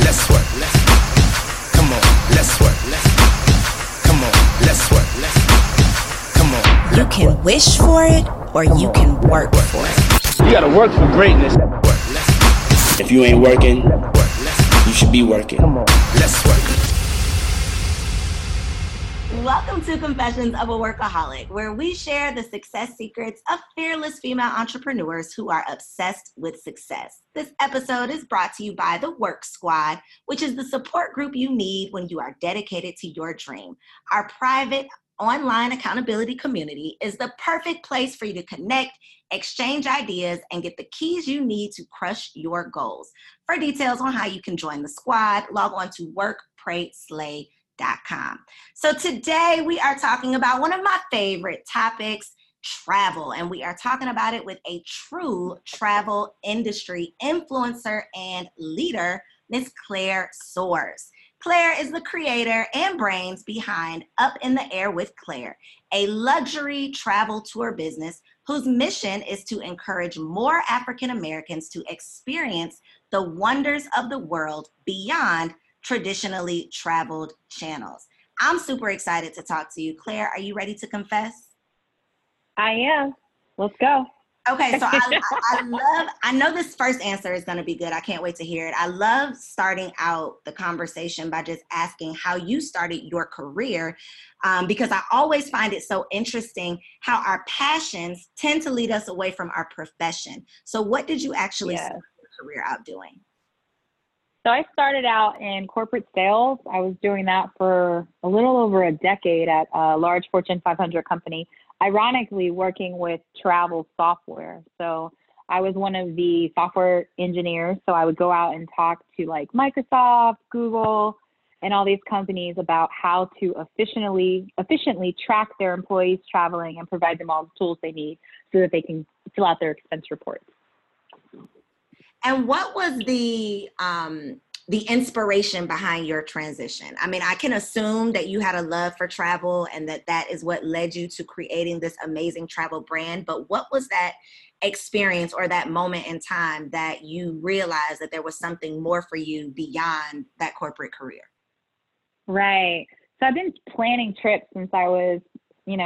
Let's sweat. Come on, let's sweat. Come on, let's sweat. Come on. You can wish for it or you can work for it. You gotta work for greatness. If you ain't working, you should be working. Come on, let's sweat. Welcome to Confessions of a Workaholic, where we share the success secrets of fearless female entrepreneurs who are obsessed with success. This episode is brought to you by The Work Squad, which is the support group you need when you are dedicated to your dream. Our private online accountability community is the perfect place for you to connect, exchange ideas, and get the keys you need to crush your goals. For details on how you can join the squad, log on to workprayslay.com. So today we are talking about one of my favorite topics, travel, and we are talking about it with a true travel industry influencer and leader, Miss Claire Soares. Claire is the creator and brains behind Up in the Air with Claire, a luxury travel tour business whose mission is to encourage more African Americans to experience the wonders of the world beyond traditionally traveled channels. I'm super excited to talk to you. Claire, are you ready to confess? I am. Let's go. Okay, so I know this first answer is going to be good. I can't wait to hear it. I love starting out the conversation by just asking how you started your career, because I always find it so interesting how our passions tend to lead us away from our profession. So what did you actually start your career out doing? So I started out in corporate sales. I was doing that for a little over a decade at a large Fortune 500 company. Ironically, working with travel software. So I was one of the software engineers. So I would go out and talk to like Microsoft, Google, and all these companies about how to efficiently track their employees traveling and provide them all the tools they need so that they can fill out their expense reports. And what was the inspiration behind your transition? I mean, I can assume that you had a love for travel and that is what led you to creating this amazing travel brand. But what was that experience or that moment in time that you realized that there was something more for you beyond that corporate career? Right. So I've been planning trips since I was, in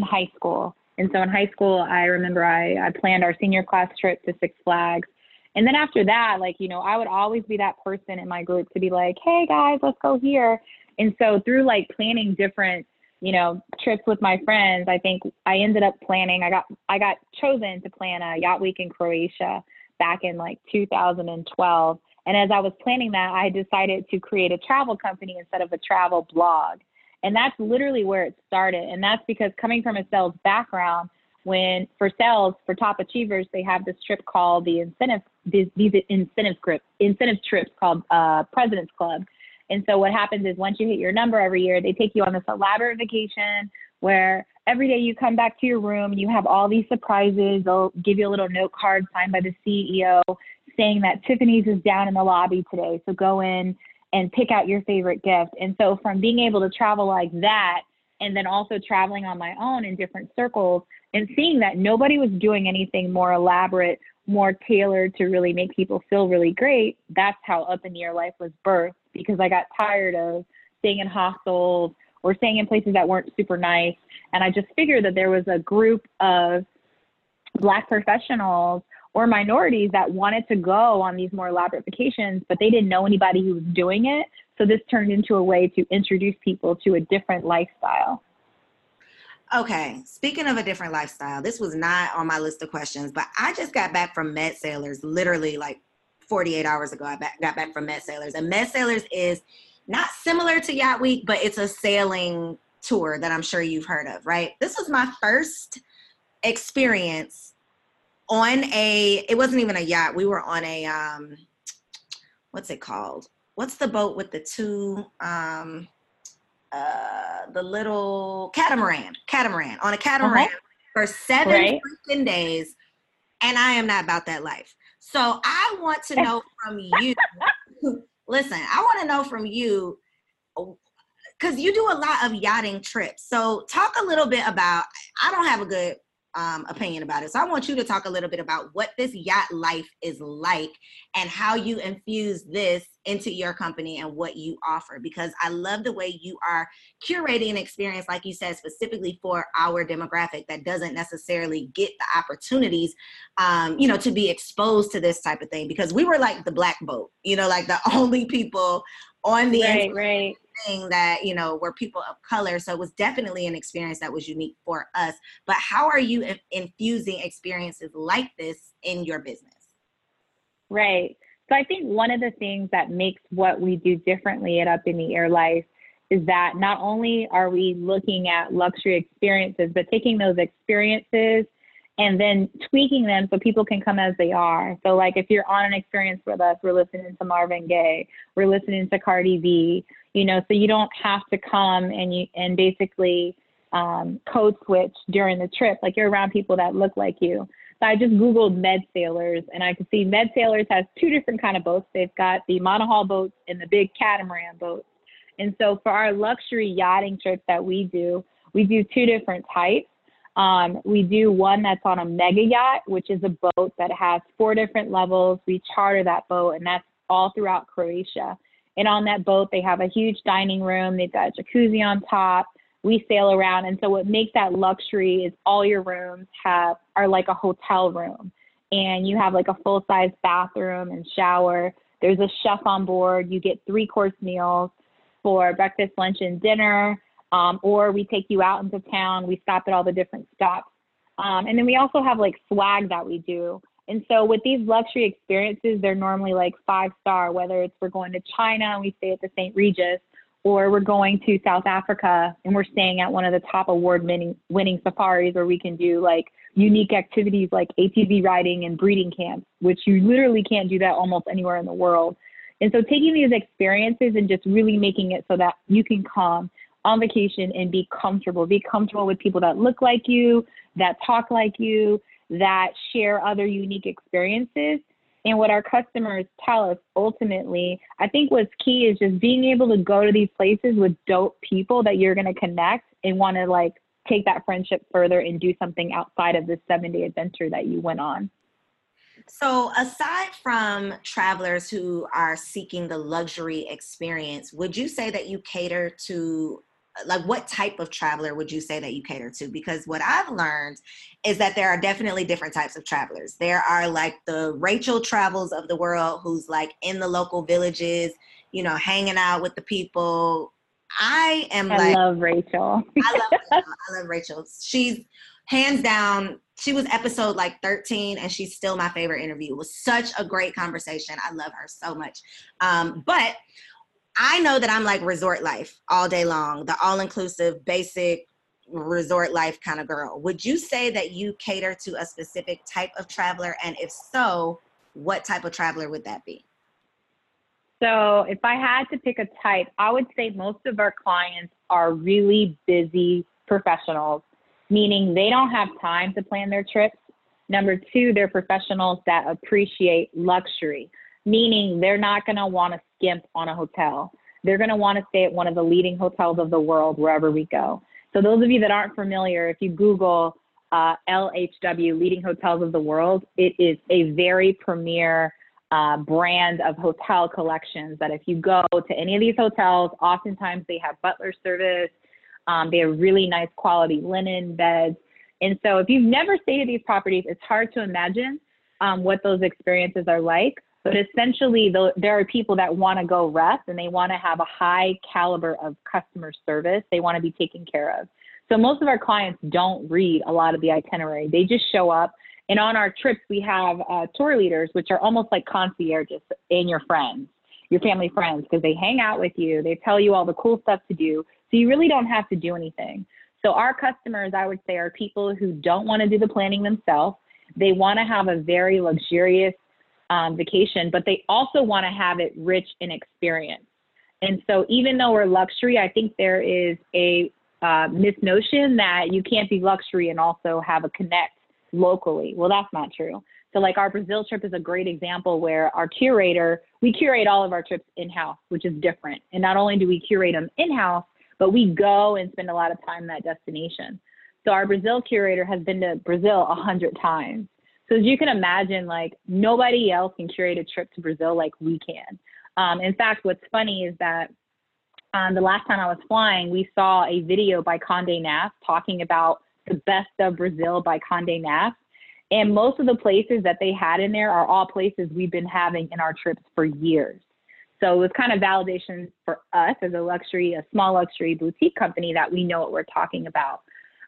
high school. And so in high school, I remember I planned our senior class trip to Six Flags. And then after that, I would always be that person in my group to be like, hey guys, let's go here. And so through planning different, trips with my friends, I think I ended up planning. I got chosen to plan a yacht week in Croatia back in 2012. And as I was planning that, I decided to create a travel company instead of a travel blog. And that's literally where it started. And that's because coming from a sales background, when for sales, for top achievers, they have this trip called these incentive trips called President's Club. And so what happens is once you hit your number every year, they take you on this elaborate vacation where every day you come back to your room and you have all these surprises. They'll give you a little note card signed by the CEO saying that Tiffany's is down in the lobby today, so go in and pick out your favorite gift. And so from being able to travel like that, and then also traveling on my own in different circles and seeing that nobody was doing anything more elaborate, more tailored to really make people feel really great, that's how Up in the Air Life was birthed, because I got tired of staying in hostels or staying in places that weren't super nice. And I just figured that there was a group of Black professionals or minorities that wanted to go on these more elaborate vacations, but they didn't know anybody who was doing it. So this turned into a way to introduce people to a different lifestyle. Okay, speaking of a different lifestyle, this was not on my list of questions, but I just got back from MedSailors, literally like 48 hours ago, I got back from MedSailors. And MedSailors is not similar to Yacht Week, but it's a sailing tour that I'm sure you've heard of, right? This was my first experience on a, it wasn't even a yacht. We were on a, what's it called? What's the boat with the two, the little catamaran, on a catamaran for 7 freaking days. And I am not about that life. So I want to know from you, listen, I want to know from you, because you do a lot of yachting trips. So talk a little bit about, I don't have a good opinion about it. So I want you to talk a little bit about what this yacht life is like and how you infuse this into your company and what you offer, because I love the way you are curating an experience, like you said, specifically for our demographic that doesn't necessarily get the opportunities, you know, to be exposed to this type of thing, because we were like the Black boat, you know, like the only people on the thing that, you know, were people of color. So it was definitely an experience that was unique for us. But how are you infusing experiences like this in your business? Right. So I think one of the things that makes what we do differently at Up in the Air Life is that not only are we looking at luxury experiences, but taking those experiences and then tweaking them so people can come as they are. So like if you're on an experience with us, we're listening to Marvin Gaye, we're listening to Cardi B, you know, so you don't have to come and basically code switch during the trip. Like you're around people that look like you. So I just Googled MedSailors and I could see MedSailors has two different kind of boats. They've got the monohull boats and the big catamaran boats. And so for our luxury yachting trips that we do two different types. We do one that's on a mega yacht, which is a boat that has 4 different levels. We charter that boat, and that's all throughout Croatia. And on that boat, they have a huge dining room. They've got a jacuzzi on top. We sail around. And so what makes that luxury is all your rooms are like a hotel room. And you have like a full-size bathroom and shower. There's a chef on board. You get 3-course meals for breakfast, lunch, and dinner. Or we take you out into town, we stop at all the different stops. And then we also have like swag that we do. And so with these luxury experiences, they're normally like 5-star, whether it's we're going to China and we stay at the St. Regis, or we're going to South Africa and we're staying at one of the top award-winning safaris, where we can do like unique activities like ATV riding and breeding camps, which you literally can't do that almost anywhere in the world. And so taking these experiences and just really making it so that you can come on vacation and be comfortable with people that look like you, that talk like you, that share other unique experiences. And what our customers tell us ultimately, I think what's key is just being able to go to these places with dope people that you're going to connect and want to like take that friendship further and do something outside of this 7-day adventure that you went on. So aside from travelers who are seeking the luxury experience, would you say that you cater to like what type of traveler would you say that you cater to? Because what I've learned is that there are definitely different types of travelers. There are like the Rachel Travels of the world, who's like in the local villages, you know, hanging out with the people. I love Rachel. She's hands down. She was episode like 13 and she's still my favorite interview. It was such a great conversation. I love her so much. But I know that I'm like resort life all day long, the all-inclusive, basic resort life kind of girl. Would you say that you cater to a specific type of traveler? And if so, what type of traveler would that be? So if I had to pick a type, I would say most of our clients are really busy professionals, meaning they don't have time to plan their trips. Number two, they're professionals that appreciate luxury, meaning they're not going to want to skimp on a hotel. They're going to want to stay at one of the leading hotels of the world wherever we go. So those of you that aren't familiar, if you Google LHW, Leading Hotels of the World, it is a very premier brand of hotel collections that if you go to any of these hotels, oftentimes they have butler service. They have really nice quality linen beds. And so if you've never stayed at these properties, it's hard to imagine what those experiences are like. But essentially, there are people that want to go rest and they want to have a high caliber of customer service. They want to be taken care of. So most of our clients don't read a lot of the itinerary. They just show up. And on our trips, we have tour leaders, which are almost like concierges and your friends, your family friends, because they hang out with you. They tell you all the cool stuff to do. So you really don't have to do anything. So our customers, I would say, are people who don't want to do the planning themselves. They want to have a very luxurious vacation, but they also want to have it rich in experience. And so even though we're luxury, I think there is a misnotion that you can't be luxury and also have a connect locally. Well, that's not true. So like our Brazil trip is a great example where our curator, we curate all of our trips in-house, which is different. And not only do we curate them in-house, but we go and spend a lot of time in that destination. So our Brazil curator has been to Brazil 100 times. So as you can imagine, like nobody else can curate a trip to Brazil like we can. In fact, what's funny is that the last time I was flying, we saw a video by Condé Nast talking about the best of Brazil by Condé Nast. And most of the places that they had in there are all places we've been having in our trips for years. So it was kind of validation for us as a luxury, a small luxury boutique company that we know what we're talking about.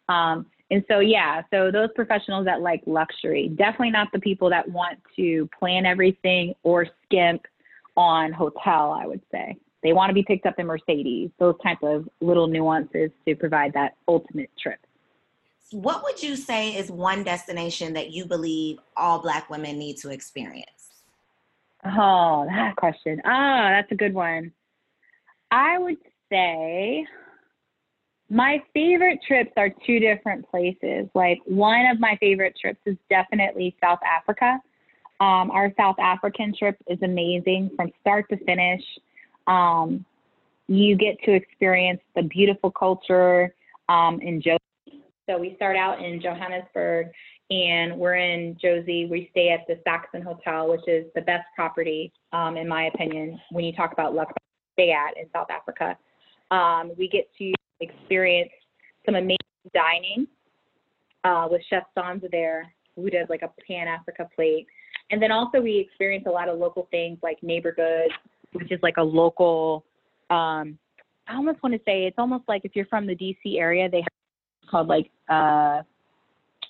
And so, yeah, so those professionals that like luxury, definitely not the people that want to plan everything or skimp on hotel, I would say. They want to be picked up in Mercedes, those type of little nuances to provide that ultimate trip. What would you say is one destination that you believe all Black women need to experience? Oh, that question. Oh, that's a good one. I would say my favorite trips are two different places. Like one of my favorite trips is definitely South Africa. Our South African trip is amazing from start to finish. You get to experience the beautiful culture in Joburg. So we start out in Johannesburg. And we're in Jozi. We stay at the Saxon Hotel, which is the best property, in my opinion, when you talk about luxury to stay at in South Africa. We get to experience some amazing dining with Chef Sansa there, who does like a Pan-Africa plate. And then also we experience a lot of local things like Neighbor Goods, which is like a local, I almost want to say it's almost like if you're from the D.C. area, they have called like,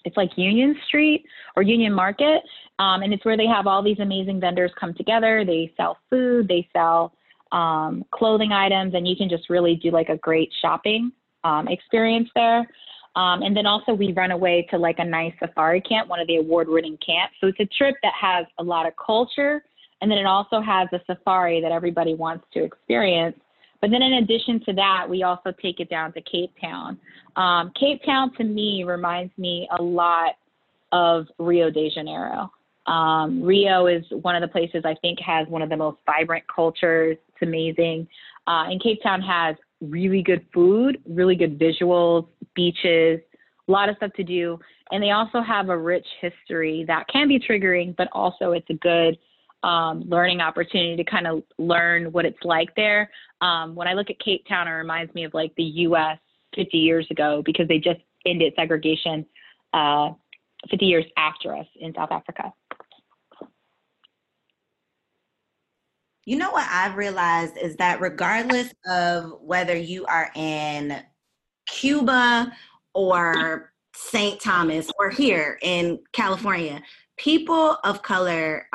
it's like Union Street or Union Market, and it's where they have all these amazing vendors come together. They sell food, they sell clothing items, and you can just really do like a great shopping experience there. And then also we run away to like a nice safari camp, one of the award-winning camps. So it's a trip that has a lot of culture, and then it also has a safari that everybody wants to experience. But then in addition to that, we also take it down to Cape Town. Cape Town to me reminds me a lot of Rio de Janeiro. Rio is one of the places I think has one of the most vibrant cultures. It's amazing. And Cape Town has really good food, really good visuals, beaches, a lot of stuff to do. And they also have a rich history that can be triggering, but also it's a good learning opportunity to kind of learn what it's like there. When I look at Cape Town, it reminds me of like the U.S. 50 years ago because they just ended segregation 50 years after us in South Africa. You know what I've realized is that regardless of whether you are in Cuba or St. Thomas or here in California, people of color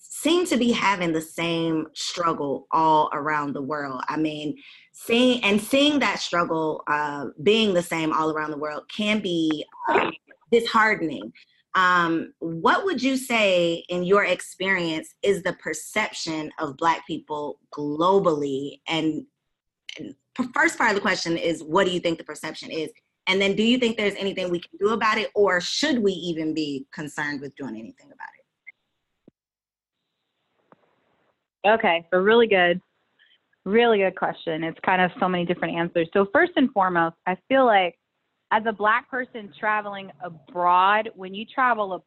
seem to be having the same struggle all around the world. I mean, seeing that struggle being the same all around the world can be disheartening. What would you say, in your experience, is the perception of Black people globally? And first part of the question is, what do you think the perception is And then do you think there's anything we can do about it, or should we even be concerned with doing anything about it? Okay, so really good question. It's kind of so many different answers. So first and foremost, I feel like as a Black person traveling abroad, when you travel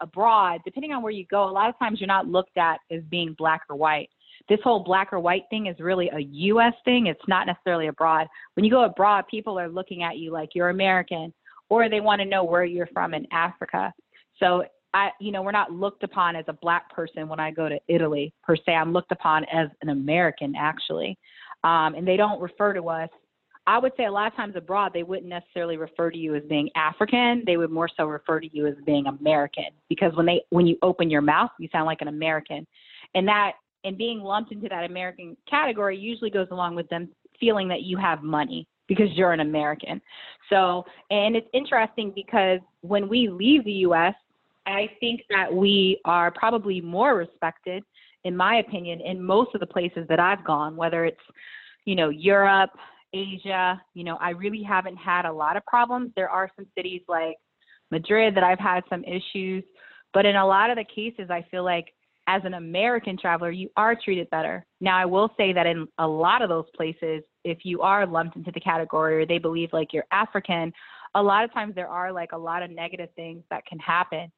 abroad, depending on where you go, a lot of times you're not looked at as being Black or white. This whole Black or white thing is really a U.S. thing. It's not necessarily abroad. When you go abroad, people are looking at you like you're American, or they want to know where you're from in Africa. So we're not looked upon as a Black person when I go to Italy, per se. I'm looked upon as an American, actually. And they don't refer to us. I would say a lot of times abroad, they wouldn't necessarily refer to you as being African. They would more so refer to you as being American, because when you open your mouth, you sound like an American. And being lumped into that American category usually goes along with them feeling that you have money because you're an American. So, and it's interesting because when we leave the U.S., I think that we are probably more respected, in my opinion, in most of the places that I've gone, whether it's, Europe, Asia. I really haven't had a lot of problems. There are some cities like Madrid that I've had some issues, but in a lot of the cases, I feel like as an American traveler, you are treated better. Now, I will say that in a lot of those places, if you are lumped into the category or they believe like you're African, a lot of times there are like a lot of negative things that can happen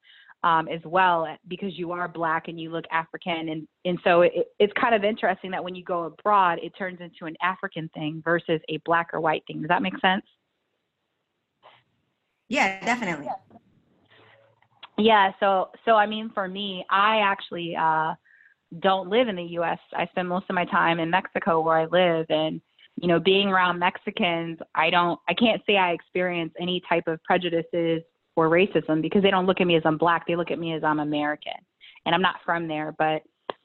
as well, because you are Black and you look African. And so it's kind of interesting that when you go abroad, it turns into an African thing versus a Black or white thing. Does that make sense? Yeah, definitely. Yeah. So I mean, for me, I actually don't live in the U.S. I spend most of my time in Mexico where I live, and being around Mexicans, I can't say I experience any type of prejudices or racism because they don't look at me as I'm Black. They look at me as I'm American, and I'm not from there, but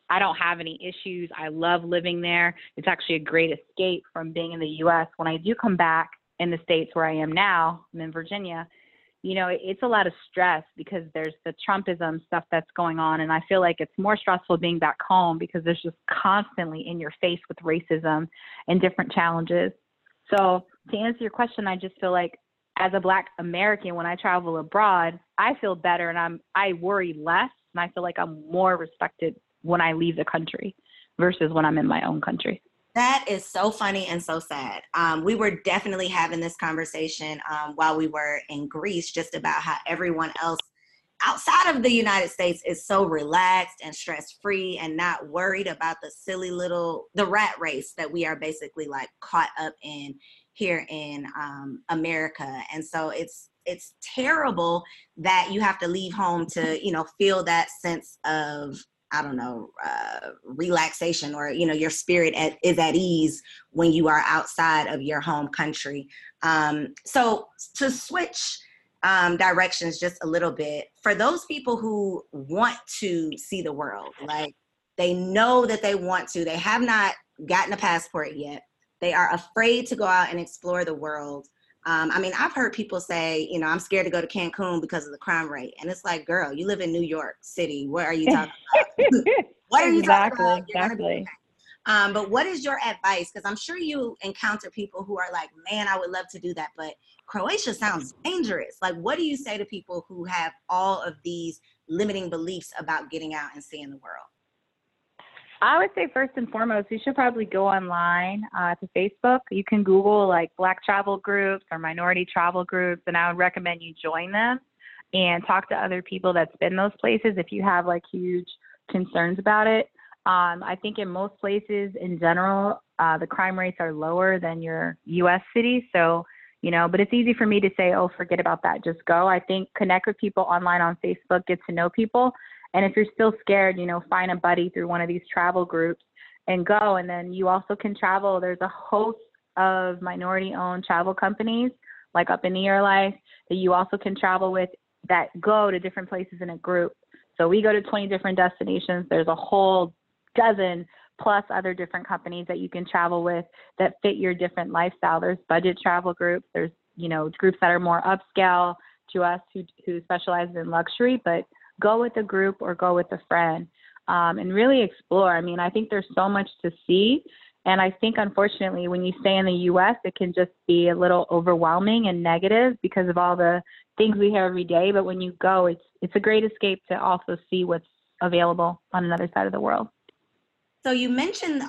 I don't have any issues. I love living there. It's actually a great escape from being in the U.S. When I do come back in the States where I am now, I'm in Virginia, it's a lot of stress because there's the Trumpism stuff that's going on. And I feel like it's more stressful being back home because there's just constantly in your face with racism and different challenges. So to answer your question, I just feel like as a Black American, when I travel abroad, I feel better and I worry less. And I feel like I'm more respected when I leave the country versus when I'm in my own country. That is so funny and so sad. We were definitely having this conversation while we were in Greece, just about how everyone else outside of the United States is so relaxed and stress-free and not worried about the silly the rat race that we are basically like caught up in here in America. And so it's terrible that you have to leave home to, feel that sense of, I don't know, relaxation, or, your spirit is at ease when you are outside of your home country. So to switch directions just a little bit, for those people who want to see the world, like they know that they want to, they have not gotten a passport yet. They are afraid to go out and explore the world. I've heard people say, I'm scared to go to Cancun because of the crime rate. And it's like, girl, you live in New York City. What are you talking about? What are you talking about? Exactly. But what is your advice? Because I'm sure you encounter people who are like, man, I would love to do that, but Croatia sounds dangerous. Like, what do you say to people who have all of these limiting beliefs about getting out and seeing the world? I would say first and foremost, you should probably go online to Facebook. You can Google like Black travel groups or minority travel groups, and I would recommend you join them and talk to other people that's been those places if you have like huge concerns about it. I think in most places in general, the crime rates are lower than your U.S. cities. So, but it's easy for me to say, oh, forget about that. Just go. I think connect with people online on Facebook, get to know people. And if you're still scared, find a buddy through one of these travel groups and go. And then you also can travel. There's a host of minority-owned travel companies like Up in the Air that you also can travel with that go to different places in a group. So we go to 20 different destinations. There's a whole dozen plus other different companies that you can travel with that fit your different lifestyle. There's budget travel groups. There's, groups that are more upscale to us who specialize in luxury, but go with a group or go with a friend and really explore. I think there's so much to see. And I think, unfortunately, when you stay in the U.S., it can just be a little overwhelming and negative because of all the things we hear every day. But when you go, it's a great escape to also see what's available on another side of the world. So you mentioned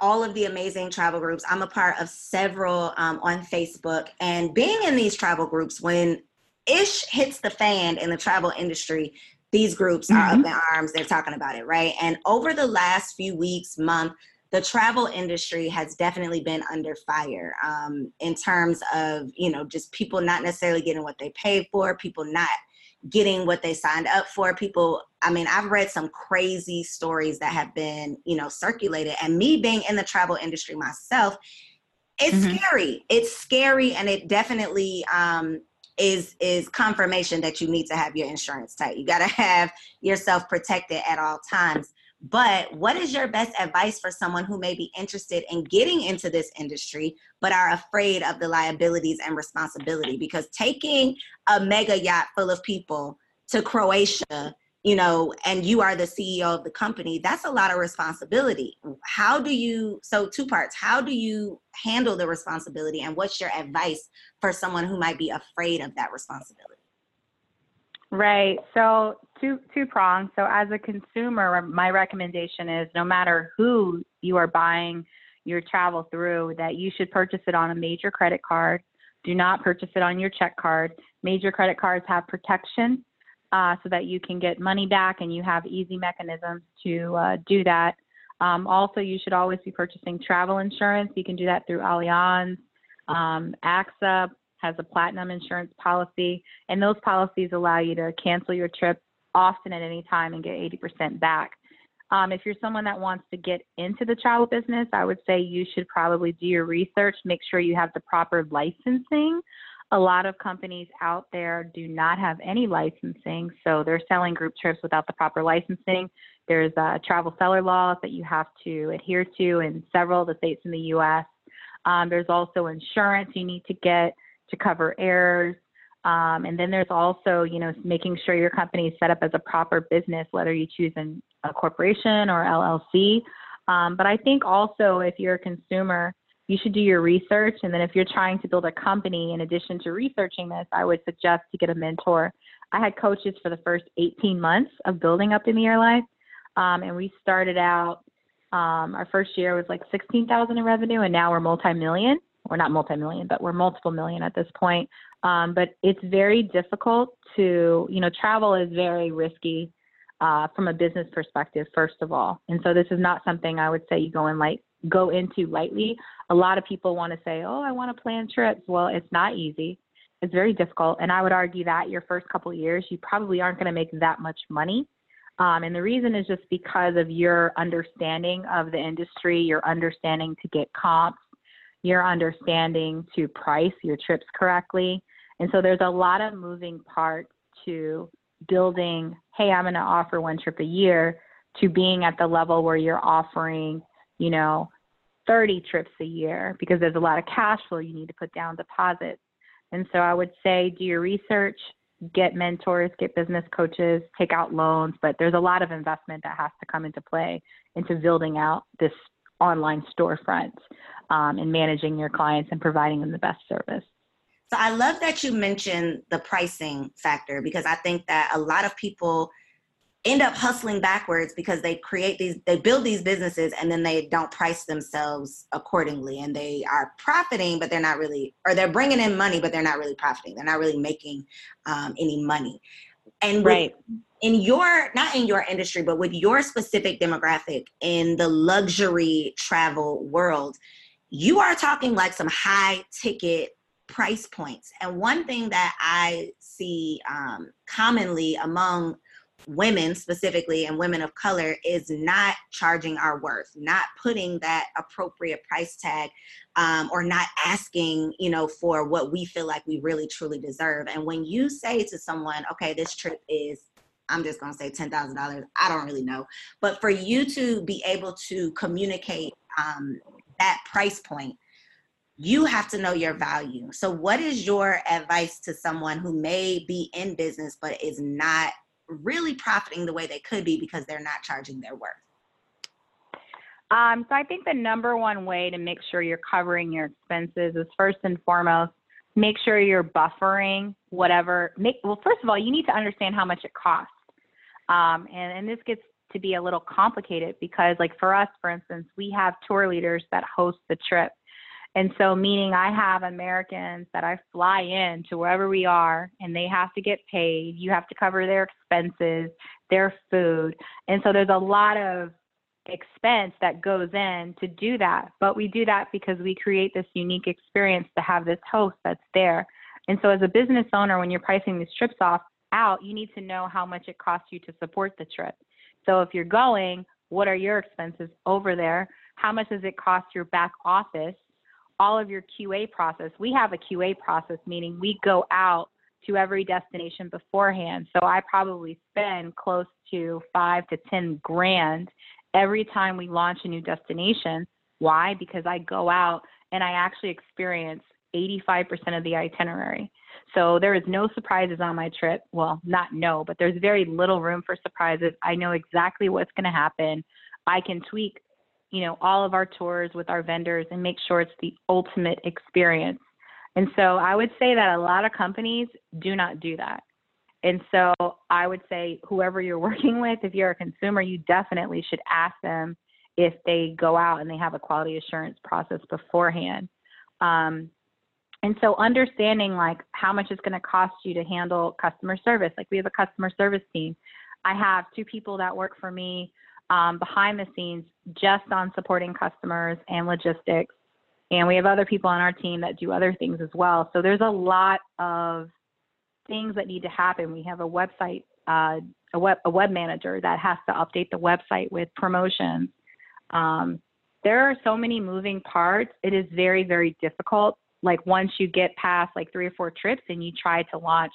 all of the amazing travel groups. I'm a part of several on Facebook, and being in these travel groups, when ish hits the fan in the travel industry, these groups are up in arms. They're talking about it, right? And over the last few weeks, month, the travel industry has definitely been under fire in terms of, you know, just people not necessarily getting what they paid for, people not getting what they signed up for, people. I mean, I've read some crazy stories that have been, you know, circulated, and me being in the travel industry myself, it's scary. It's scary. And it definitely is confirmation that you need to have your insurance tight. You got to have yourself protected at all times. But what is your best advice for someone who may be interested in getting into this industry, but are afraid of the liabilities and responsibility? Because taking a mega yacht full of people to Croatia, you know, and you are the CEO of the company, that's a lot of responsibility. How do you, so two parts, how do you handle the responsibility, and what's your advice for someone who might be afraid of that responsibility? Right. So two prongs. So as a consumer, my recommendation is no matter who you are buying your travel through, that you should purchase it on a major credit card. Do not purchase it on your check card. Major credit cards have protection so that you can get money back, and you have easy mechanisms to do that. Also, you should always be purchasing travel insurance. You can do that through Allianz, AXA has a platinum insurance policy, and those policies allow you to cancel your trip often at any time and get 80% back. If you're someone that wants to get into the travel business, I would say you should probably do your research, make sure you have the proper licensing. A lot of companies out there do not have any licensing, so they're selling group trips without the proper licensing. There's travel seller laws that you have to adhere to in several of the states in the U.S. There's also insurance you need to get to cover errors. And then there's also, you know, making sure your company is set up as a proper business, whether you choose a corporation or LLC. But I think also if you're a consumer, you should do your research. And then if you're trying to build a company, in addition to researching this, I would suggest to get a mentor. I had coaches for the first 18 months of building Up in the Air Life. And we started out, our first year was like $16,000 in revenue, and now we're multi-million. We're not multi-million, but we're multiple million at this point. But it's very difficult to, you know, travel is very risky from a business perspective, first of all. And so this is not something I would say you go into lightly. A lot of people want to say, oh, I want to plan trips. Well, it's not easy. It's very difficult. And I would argue that your first couple of years, you probably aren't going to make that much money. And the reason is just because of your understanding of the industry, your understanding to get comps, your understanding to price your trips correctly. And so there's a lot of moving parts to building, hey, I'm going to offer one trip a year, to being at the level where you're offering, you know, 30 trips a year, because there's a lot of cash flow you need to put down deposits. And so I would say do your research, get mentors, get business coaches, take out loans, but there's a lot of investment that has to come into play into building out this online storefront and managing your clients and providing them the best service. So I love that you mentioned the pricing factor, because I think that a lot of people end up hustling backwards because they build these businesses and then they don't price themselves accordingly, and they are profiting, but they're not really, or they're bringing in money, but they're not really profiting. They're not really making any money. And right. In your, not in your industry, but with your specific demographic in the luxury travel world, you are talking like some high ticket price points. And one thing that I see commonly among women specifically and women of color is not charging our worth, not putting that appropriate price tag or not asking, you know, for what we feel like we really truly deserve. And when you say to someone, okay, this trip is, I'm just going to say $10,000. I don't really know. But for you to be able to communicate that price point, you have to know your value. So what is your advice to someone who may be in business, but is not really profiting the way they could be because they're not charging their worth? So I think the number one way to make sure you're covering your expenses is first and foremost, make sure you're buffering whatever. Well, first of all, you need to understand how much it costs. And this gets to be a little complicated because, like for us, for instance, we have tour leaders that host the trip. And so meaning I have Americans that I fly in to wherever we are and they have to get paid. You have to cover their expenses, their food. And so there's a lot of expense that goes in to do that. But we do that because we create this unique experience to have this host that's there. And so as a business owner, when you're pricing these trips out, you need to know how much it costs you to support the trip. So if you're going, what are your expenses over there? How much does it cost your back office? All of your QA process. We have a QA process, meaning we go out to every destination beforehand. So I probably spend close to $5,000 to $10,000 every time we launch a new destination. Why? Because I go out and I actually experience 85% of the itinerary. So there is no surprises on my trip. Well, but there's very little room for surprises. I know exactly what's going to happen. I can tweak, all of our tours with our vendors and make sure it's the ultimate experience. And so I would say that a lot of companies do not do that. And so I would say whoever you're working with, if you're a consumer, you definitely should ask them if they go out and they have a quality assurance process beforehand. And so understanding like how much it's going to cost you to handle customer service. Like we have a customer service team. I have two people that work for me behind the scenes just on supporting customers and logistics. And we have other people on our team that do other things as well. So there's a lot of things that need to happen. We have a website, a web manager that has to update the website with promotions. There are so many moving parts. It is very, very difficult. Like once you get past like 3 or 4 trips and you try to launch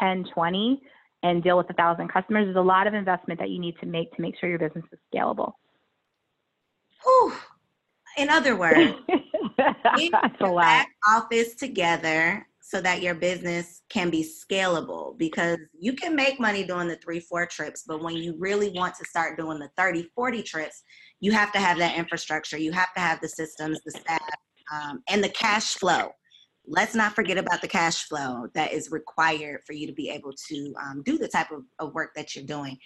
10, 20 and deal with 1,000 customers, there's a lot of investment that you need to make sure your business is scalable. Whew. In other words, get your back office together so that your business can be scalable, because you can make money doing the 3, 4 trips, but when you really want to start doing the 30, 40 trips, you have to have that infrastructure. You have to have the systems, the staff, and the cash flow. Let's not forget about the cash flow that is required for you to be able to do the type of work that you're doing.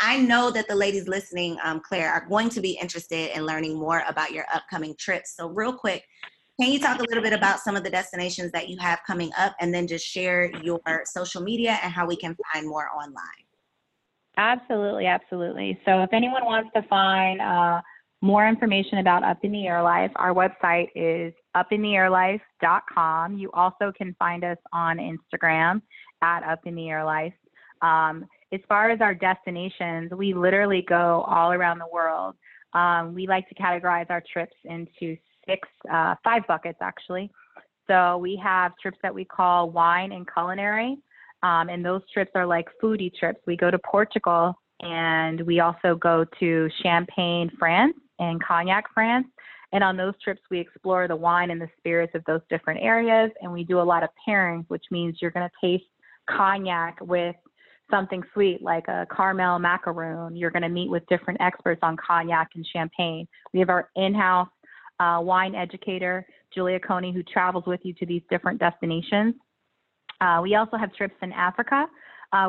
I know that the ladies listening, Claire, are going to be interested in learning more about your upcoming trips. So real quick, can you talk a little bit about some of the destinations that you have coming up, and then just share your social media and how we can find more online? Absolutely, absolutely. So if anyone wants to find more information about Up in the Air Life, our website is upintheairlife.com. You also can find us on Instagram at Up in the Air Life. As far as our destinations, we literally go all around the world. We like to categorize our trips into 5 buckets actually. So we have trips that we call wine and culinary. And those trips are like foodie trips. We go to Portugal and we also go to Champagne, France and Cognac, France. And on those trips, we explore the wine and the spirits of those different areas. And we do a lot of pairings, which means you're going to taste cognac with something sweet like a caramel macaroon. You're going to meet with different experts on cognac and champagne. We have our in-house wine educator, Julia Coney, who travels with you to these different destinations. We also have trips in Africa.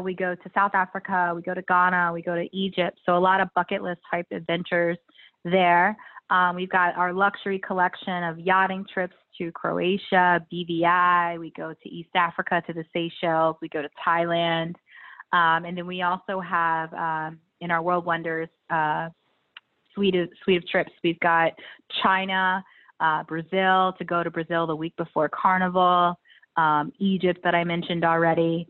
We go to South Africa, we go to Ghana, we go to Egypt. So a lot of bucket list type adventures there. We've got our luxury collection of yachting trips to Croatia, BVI. We go to East Africa, to the Seychelles. We go to Thailand. And then we also have in our World Wonders suite of trips, we've got China, Brazil, to go to Brazil the week before Carnival, Egypt that I mentioned already.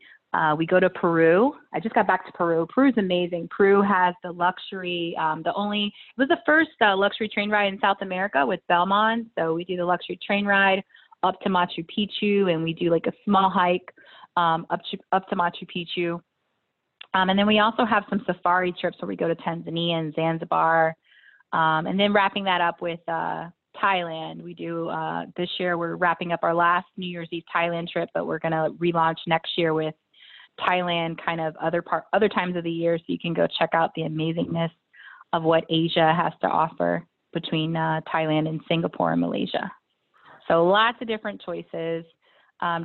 We go to Peru. I just got back to Peru. Peru's amazing. Peru has the luxury, it was the first luxury train ride in South America with Belmond. So we do the luxury train ride up to Machu Picchu, and we do like a small hike up to Machu Picchu. And then we also have some safari trips where we go to Tanzania and Zanzibar. And then wrapping that up with Thailand. We do this year, we're wrapping up our last New Year's Eve Thailand trip, but we're going to relaunch next year with Thailand kind of other times of the year, so you can go check out the amazingness of what Asia has to offer. between Thailand and Singapore and Malaysia. So lots of different choices.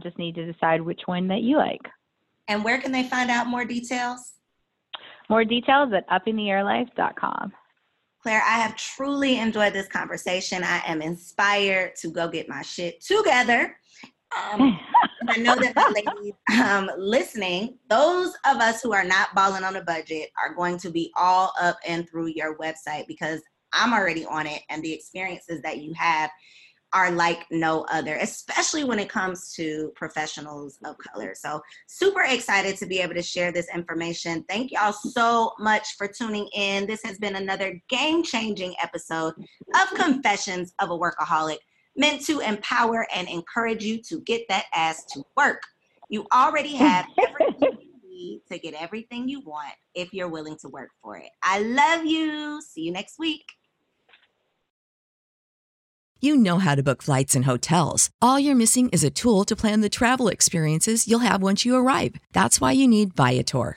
Just need to decide which one that you like. And where can they find out more details? More details at upintheairlife.com. Claire, I have truly enjoyed this conversation. I am inspired to go get my shit together. I know that the ladies listening, those of us who are not balling on a budget are going to be all up and through your website, because I'm already on it, and the experiences that you have are like no other, especially when it comes to professionals of color. So super excited to be able to share this information. Thank y'all so much for tuning in. This has been another game-changing episode of Confessions of a Workaholic, meant to empower and encourage you to get that ass to work. You already have everything you need to get everything you want if you're willing to work for it. I love you. See you next week. You know how to book flights and hotels. All you're missing is a tool to plan the travel experiences you'll have once you arrive. That's why you need Viator.